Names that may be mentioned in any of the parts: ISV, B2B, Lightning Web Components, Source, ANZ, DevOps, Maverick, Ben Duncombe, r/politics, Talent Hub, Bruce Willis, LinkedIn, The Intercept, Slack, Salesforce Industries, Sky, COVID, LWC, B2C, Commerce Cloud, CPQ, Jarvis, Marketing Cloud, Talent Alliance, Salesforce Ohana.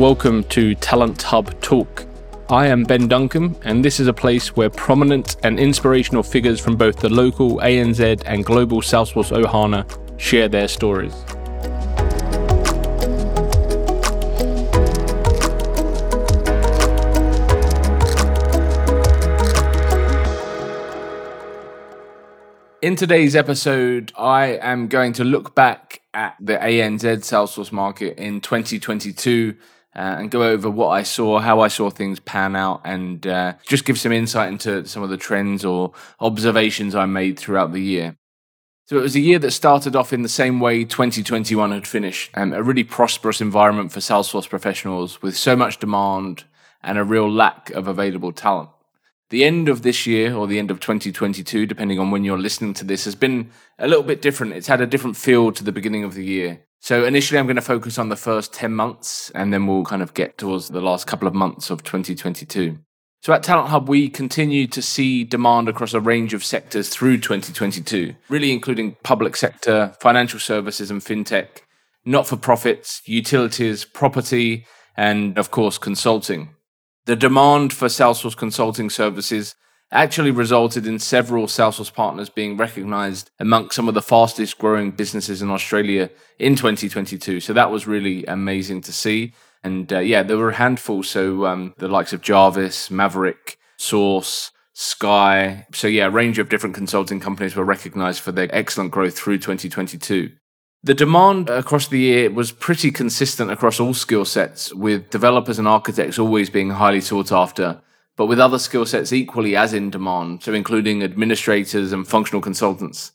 Welcome to Talent Hub Talk. I am Ben Duncombe, and this is a place where prominent and inspirational figures from both the local ANZ and global Salesforce Ohana share their stories. In today's episode, I am going to look back at the ANZ Salesforce market in 2022 and go over what I saw, how I saw things pan out, and just give some insight into some of the trends or observations I made throughout the year. So it was a year that started off in the same way 2021 had finished, a really prosperous environment for Salesforce professionals with so much demand and a real lack of available talent. The end of this year, or the end of 2022, depending on when you're listening to this, has been a little bit different. It's had a different feel to the beginning of the year. So initially, I'm going to focus on the first 10 months, and then we'll kind of get towards the last couple of months of 2022. So at Talent Hub, we continue to see demand across a range of sectors through 2022, really including public sector, financial services and fintech, not-for-profits, utilities, property, and of course, consulting. The demand for Salesforce consulting services actually resulted in several Salesforce partners being recognized amongst some of the fastest growing businesses in Australia in 2022. So that was really amazing to see. And there were a handful. So the likes of Jarvis, Maverick, Source, Sky. So a range of different consulting companies were recognized for their excellent growth through 2022. The demand across the year was pretty consistent across all skill sets, with developers and architects always being highly sought after, but with other skill sets equally as in demand, so including administrators and functional consultants.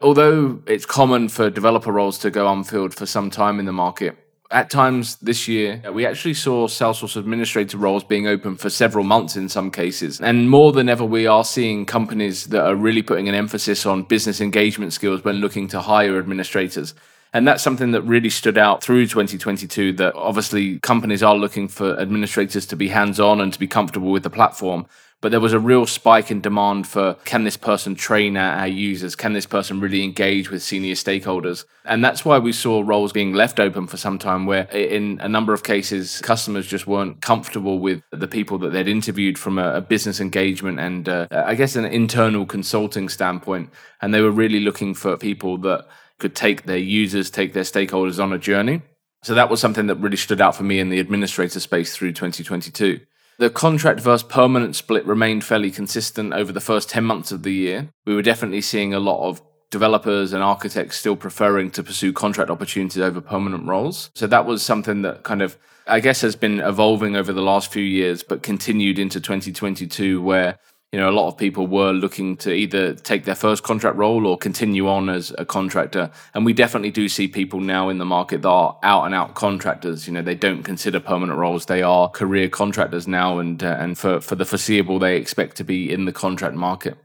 Although it's common for developer roles to go unfilled for some time in the market, at times this year, we actually saw Salesforce administrator roles being open for several months in some cases. And more than ever, we are seeing companies that are really putting an emphasis on business engagement skills when looking to hire administrators. And that's something that really stood out through 2022, that obviously companies are looking for administrators to be hands-on and to be comfortable with the platform. But there was a real spike in demand for, can this person train our users? Can this person really engage with senior stakeholders? And that's why we saw roles being left open for some time, where in a number of cases, customers just weren't comfortable with the people that they'd interviewed from a business engagement and an internal consulting standpoint. And they were really looking for people that could take their users, take their stakeholders on a journey. So that was something that really stood out for me in the administrator space through 2022. The contract versus permanent split remained fairly consistent over the first 10 months of the year. We were definitely seeing a lot of developers and architects still preferring to pursue contract opportunities over permanent roles. So that was something that kind of, has been evolving over the last few years, but continued into 2022, where a lot of people were looking to either take their first contract role or continue on as a contractor. And we definitely do see people now in the market that are out-and-out contractors. They don't consider permanent roles. They are career contractors now, and for the foreseeable, they expect to be in the contract market.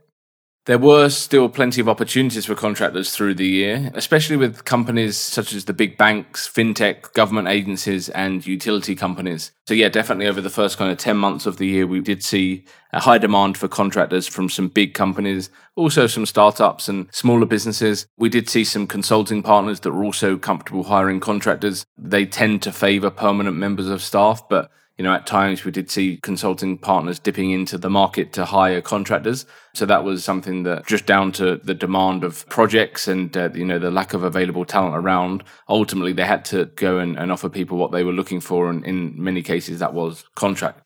There were still plenty of opportunities for contractors through the year, especially with companies such as the big banks, fintech, government agencies, and utility companies. So definitely over the first kind of 10 months of the year, we did see a high demand for contractors from some big companies, also some startups and smaller businesses. We did see some consulting partners that were also comfortable hiring contractors. They tend to favor permanent members of staff, but at times we did see consulting partners dipping into the market to hire contractors. So that was something that, just down to the demand of projects and the lack of available talent around, ultimately they had to go and offer people what they were looking for. And in many cases, that was contract.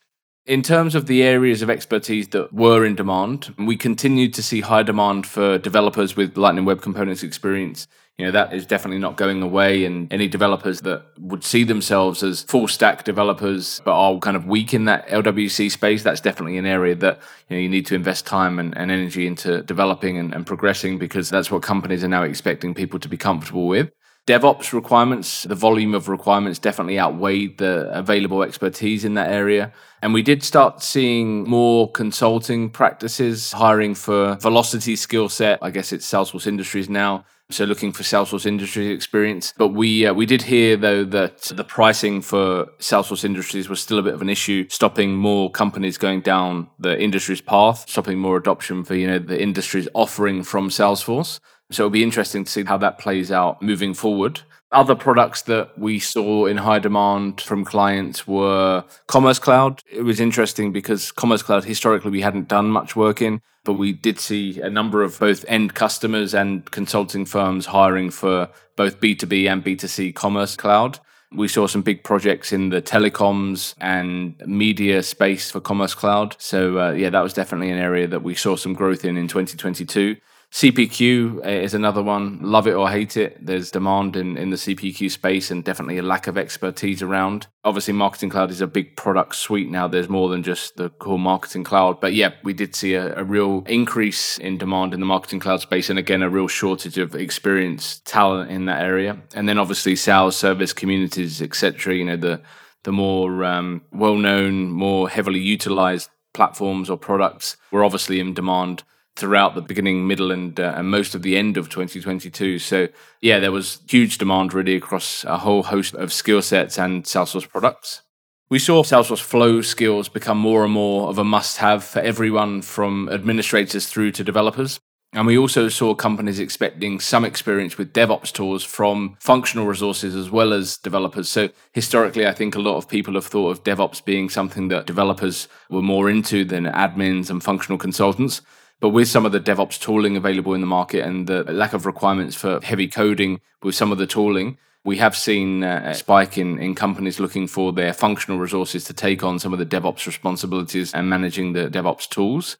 In terms of the areas of expertise that were in demand, we continued to see high demand for developers with Lightning Web Components experience. That is definitely not going away, and any developers that would see themselves as full stack developers but are kind of weak in that LWC space, that's definitely an area that you need to invest time and energy into developing and progressing, because that's what companies are now expecting people to be comfortable with. DevOps requirements, the volume of requirements definitely outweighed the available expertise in that area. And we did start seeing more consulting practices hiring for velocity skill set. It's Salesforce Industries now, so looking for Salesforce Industries experience. But we did hear, though, that the pricing for Salesforce Industries was still a bit of an issue, stopping more companies going down the industry's path, stopping more adoption for the industry's offering from Salesforce. So it'll be interesting to see how that plays out moving forward. Other products that we saw in high demand from clients were Commerce Cloud. It was interesting because Commerce Cloud, historically, we hadn't done much work in, but we did see a number of both end customers and consulting firms hiring for both B2B and B2C Commerce Cloud. We saw some big projects in the telecoms and media space for Commerce Cloud. So that was definitely an area that we saw some growth in 2022. CPQ is another one. Love it or hate it, there's demand in the CPQ space and definitely a lack of expertise around. Obviously, Marketing Cloud is a big product suite now. There's more than just the core Marketing Cloud. But yeah, we did see a real increase in demand in the Marketing Cloud space and again, a real shortage of experienced talent in that area. And then obviously sales, service, communities, etc. You know, the more well-known, more heavily utilized platforms or products were obviously in demand throughout the beginning, middle, and most of the end of 2022. So yeah, there was huge demand really across a whole host of skill sets and Salesforce products. We saw Salesforce Flow skills become more and more of a must-have for everyone from administrators through to developers. And we also saw companies expecting some experience with DevOps tools from functional resources as well as developers. So historically, I think a lot of people have thought of DevOps being something that developers were more into than admins and functional consultants. But with some of the DevOps tooling available in the market and the lack of requirements for heavy coding with some of the tooling, we have seen a spike in companies looking for their functional resources to take on some of the DevOps responsibilities and managing the DevOps tools.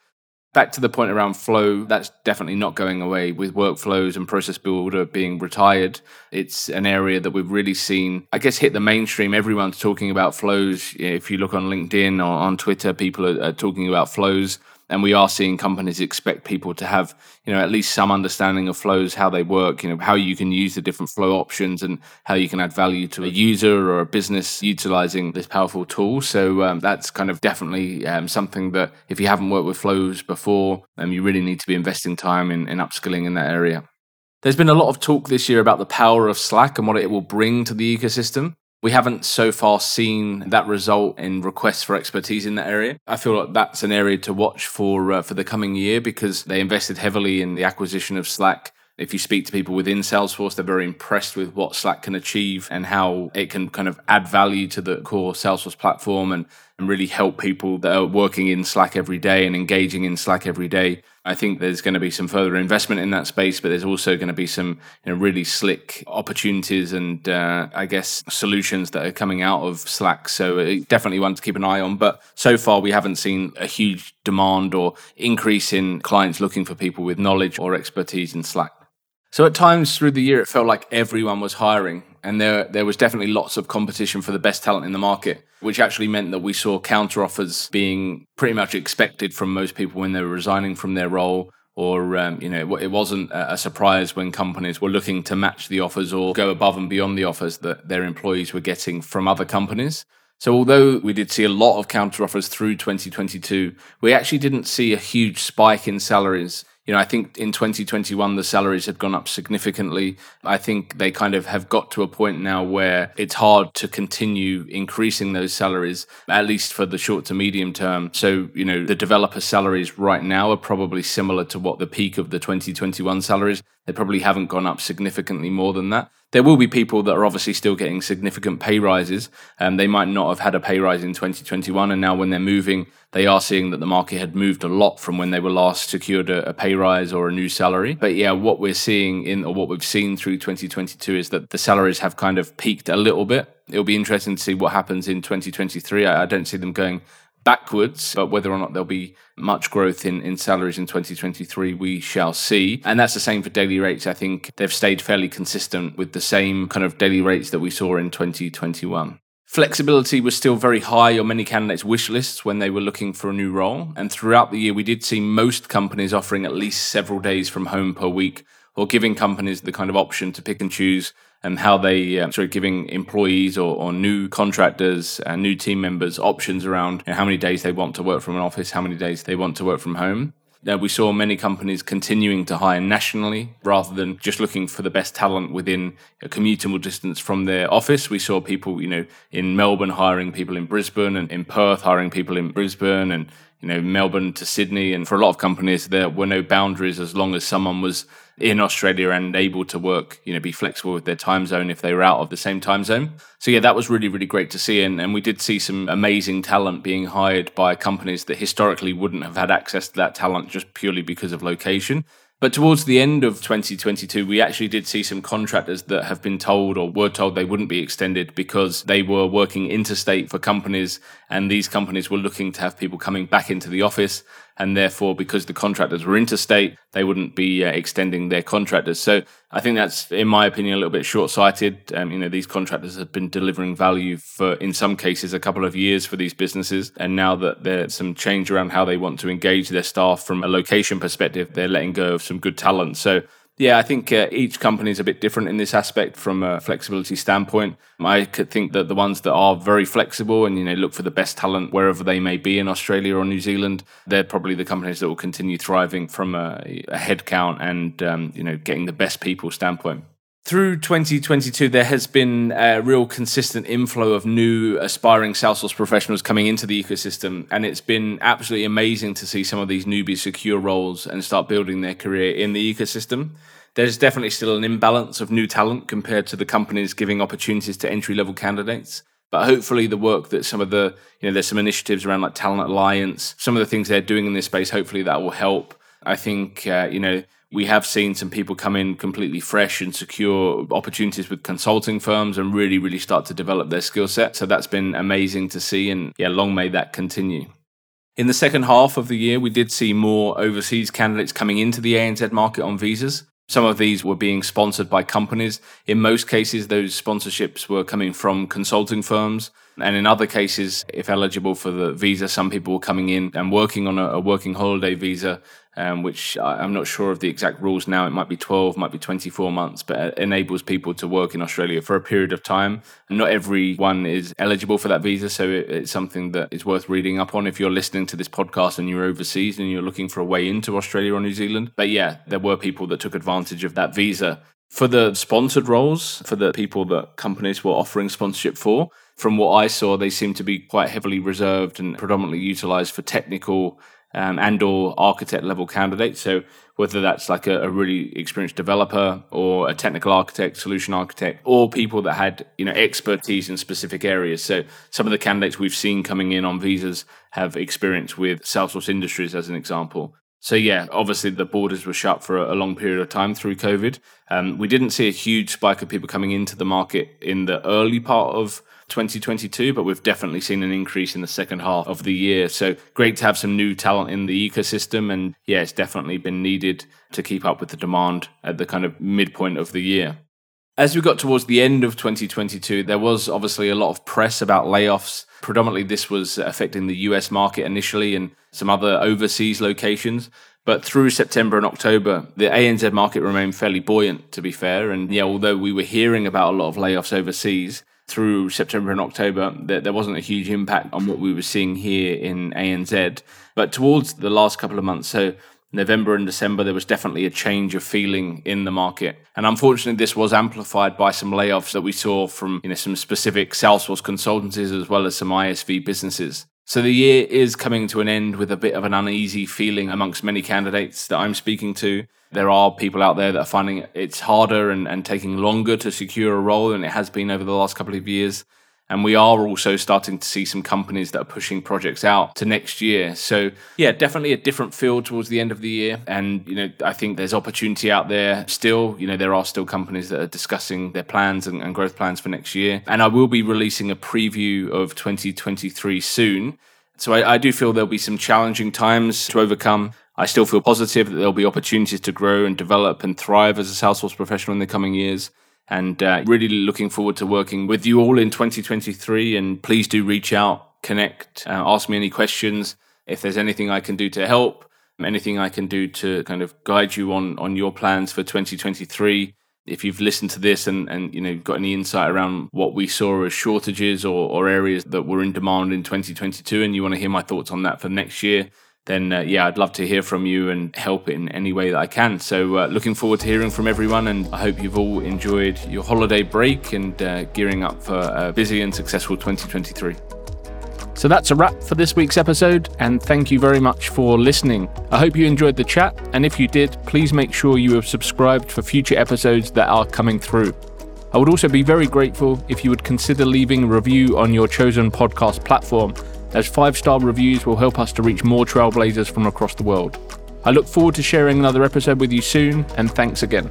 Back to the point around Flow, that's definitely not going away. With workflows and process builder being retired, it's an area that we've really seen, I guess, hit the mainstream. Everyone's talking about flows. If you look on LinkedIn or on Twitter, people are talking about flows. And we are seeing companies expect people to have, at least some understanding of flows, how they work, how you can use the different flow options and how you can add value to a user or a business utilizing this powerful tool. So that's kind of definitely something that if you haven't worked with flows before, you really need to be investing time in upskilling in that area. There's been a lot of talk this year about the power of Slack and what it will bring to the ecosystem. We haven't so far seen that result in requests for expertise in that area. I feel like that's an area to watch for the coming year because they invested heavily in the acquisition of Slack. If you speak to people within Salesforce, they're very impressed with what Slack can achieve and how it can kind of add value to the core Salesforce platform and really help people that are working in Slack every day and engaging in Slack every day. I think there's going to be some further investment in that space, but there's also going to be some really slick opportunities and solutions that are coming out of Slack. So it definitely one to keep an eye on. But so far, we haven't seen a huge demand or increase in clients looking for people with knowledge or expertise in Slack. So at times through the year, it felt like everyone was hiring. And there was definitely lots of competition for the best talent in the market, which actually meant that we saw counteroffers being pretty much expected from most people when they were resigning from their role. Or, it wasn't a surprise when companies were looking to match the offers or go above and beyond the offers that their employees were getting from other companies. So although we did see a lot of counteroffers through 2022, we actually didn't see a huge spike in salaries. I think in 2021, the salaries had gone up significantly. I think they kind of have got to a point now where it's hard to continue increasing those salaries, at least for the short to medium term. So, the developer salaries right now are probably similar to what the peak of the 2021 salaries. They probably haven't gone up significantly more than that. There will be people that are obviously still getting significant pay rises. They might not have had a pay rise in 2021. And now when they're moving, they are seeing that the market had moved a lot from when they were last secured a pay rise or a new salary. But yeah, what we're seeing or what we've seen through 2022 is that the salaries have kind of peaked a little bit. It'll be interesting to see what happens in 2023. I don't see them going backwards, but whether or not there'll be much growth in salaries in 2023, we shall see. And that's the same for daily rates. I think they've stayed fairly consistent with the same kind of daily rates that we saw in 2021. Flexibility was still very high on many candidates' wish lists when they were looking for a new role. And throughout the year, we did see most companies offering at least several days from home per week, or giving companies the kind of option to pick and choose and how they giving employees or new contractors and new team members options around how many days they want to work from an office, how many days they want to work from home. We saw many companies continuing to hire nationally rather than just looking for the best talent within a commutable distance from their office. We saw people, in Melbourne hiring people in Brisbane and in Perth hiring people in Brisbane and Melbourne to Sydney. And for a lot of companies, there were no boundaries as long as someone was in Australia and able to work, be flexible with their time zone if they were out of the same time zone. So yeah, that was really, really great to see. And we did see some amazing talent being hired by companies that historically wouldn't have had access to that talent just purely because of location. But towards the end of 2022, we actually did see some contractors that have been told or were told they wouldn't be extended because they were working interstate for companies, and these companies were looking to have people coming back into the office, and therefore because the contractors were interstate, they wouldn't be extending their contractors. So I think that's, in my opinion, a little bit short-sighted. These contractors have been delivering value for, in some cases, a couple of years for these businesses. And now that there's some change around how they want to engage their staff from a location perspective, they're letting go of some good talent. So yeah, I think each company is a bit different in this aspect from a flexibility standpoint. I could think that the ones that are very flexible and look for the best talent wherever they may be in Australia or New Zealand, they're probably the companies that will continue thriving from a headcount and getting the best people standpoint. Through 2022, there has been a real consistent inflow of new aspiring Salesforce professionals coming into the ecosystem. And it's been absolutely amazing to see some of these newbies secure roles and start building their career in the ecosystem. There's definitely still an imbalance of new talent compared to the companies giving opportunities to entry-level candidates. But hopefully the work that some of the, there's some initiatives around like Talent Alliance, some of the things they're doing in this space, hopefully that will help. I think, we have seen some people come in completely fresh and secure opportunities with consulting firms and really, really start to develop their skill set. So that's been amazing to see. And yeah, long may that continue. In the second half of the year, we did see more overseas candidates coming into the ANZ market on visas. Some of these were being sponsored by companies. In most cases, those sponsorships were coming from consulting firms. And in other cases, if eligible for the visa, some people were coming in and working on a working holiday visa, which I'm not sure of the exact rules now. It might be 12, might be 24 months, but it enables people to work in Australia for a period of time. Not everyone is eligible for that visa, so it's something that is worth reading up on if you're listening to this podcast and you're overseas and you're looking for a way into Australia or New Zealand. But yeah, there were people that took advantage of that visa. For the sponsored roles, for the people that companies were offering sponsorship for, from what I saw, they seemed to be quite heavily reserved and predominantly utilized for technical and or architect level candidates. So whether that's like a really experienced developer or a technical architect, solution architect, or people that had expertise in specific areas. So some of the candidates we've seen coming in on visas have experience with Salesforce Industries as an example. So yeah, obviously the borders were shut for a long period of time through COVID. We didn't see a huge spike of people coming into the market in the early part of 2022, but we've definitely seen an increase in the second half of the year. So great to have some new talent in the ecosystem. And yeah, it's definitely been needed to keep up with the demand at the kind of midpoint of the year. As we got towards the end of 2022, there was obviously a lot of press about layoffs. Predominantly, this was affecting the US market initially and some other overseas locations. But through September and October, the ANZ market remained fairly buoyant, to be fair. And yeah, although we were hearing about a lot of layoffs overseas, through September and October, there wasn't a huge impact on what we were seeing here in ANZ. But towards the last couple of months, so November and December, there was definitely a change of feeling in the market. And unfortunately, this was amplified by some layoffs that we saw from some specific Salesforce consultancies as well as some ISV businesses. So the year is coming to an end with a bit of an uneasy feeling amongst many candidates that I'm speaking to. There are people out there that are finding it's harder and taking longer to secure a role than it has been over the last couple of years. And we are also starting to see some companies that are pushing projects out to next year. So yeah, definitely a different feel towards the end of the year. And, I think there's opportunity out there still. There are still companies that are discussing their plans and growth plans for next year. And I will be releasing a preview of 2023 soon. So I do feel there'll be some challenging times to overcome. I still feel positive that there'll be opportunities to grow and develop and thrive as a Salesforce professional in the coming years. And really looking forward to working with you all in 2023. And please do reach out, connect, ask me any questions. If there's anything I can do to help, anything I can do to kind of guide you on your plans for 2023. If you've listened to this and you've got any insight around what we saw as shortages or areas that were in demand in 2022 and you want to hear my thoughts on that for next year, then I'd love to hear from you and help in any way that I can. So looking forward to hearing from everyone, and I hope you've all enjoyed your holiday break and gearing up for a busy and successful 2023. So that's a wrap for this week's episode, and thank you very much for listening. I hope you enjoyed the chat, and if you did, please make sure you have subscribed for future episodes that are coming through. I would also be very grateful if you would consider leaving a review on your chosen podcast platform, as 5-star reviews will help us to reach more trailblazers from across the world. I look forward to sharing another episode with you soon, and thanks again.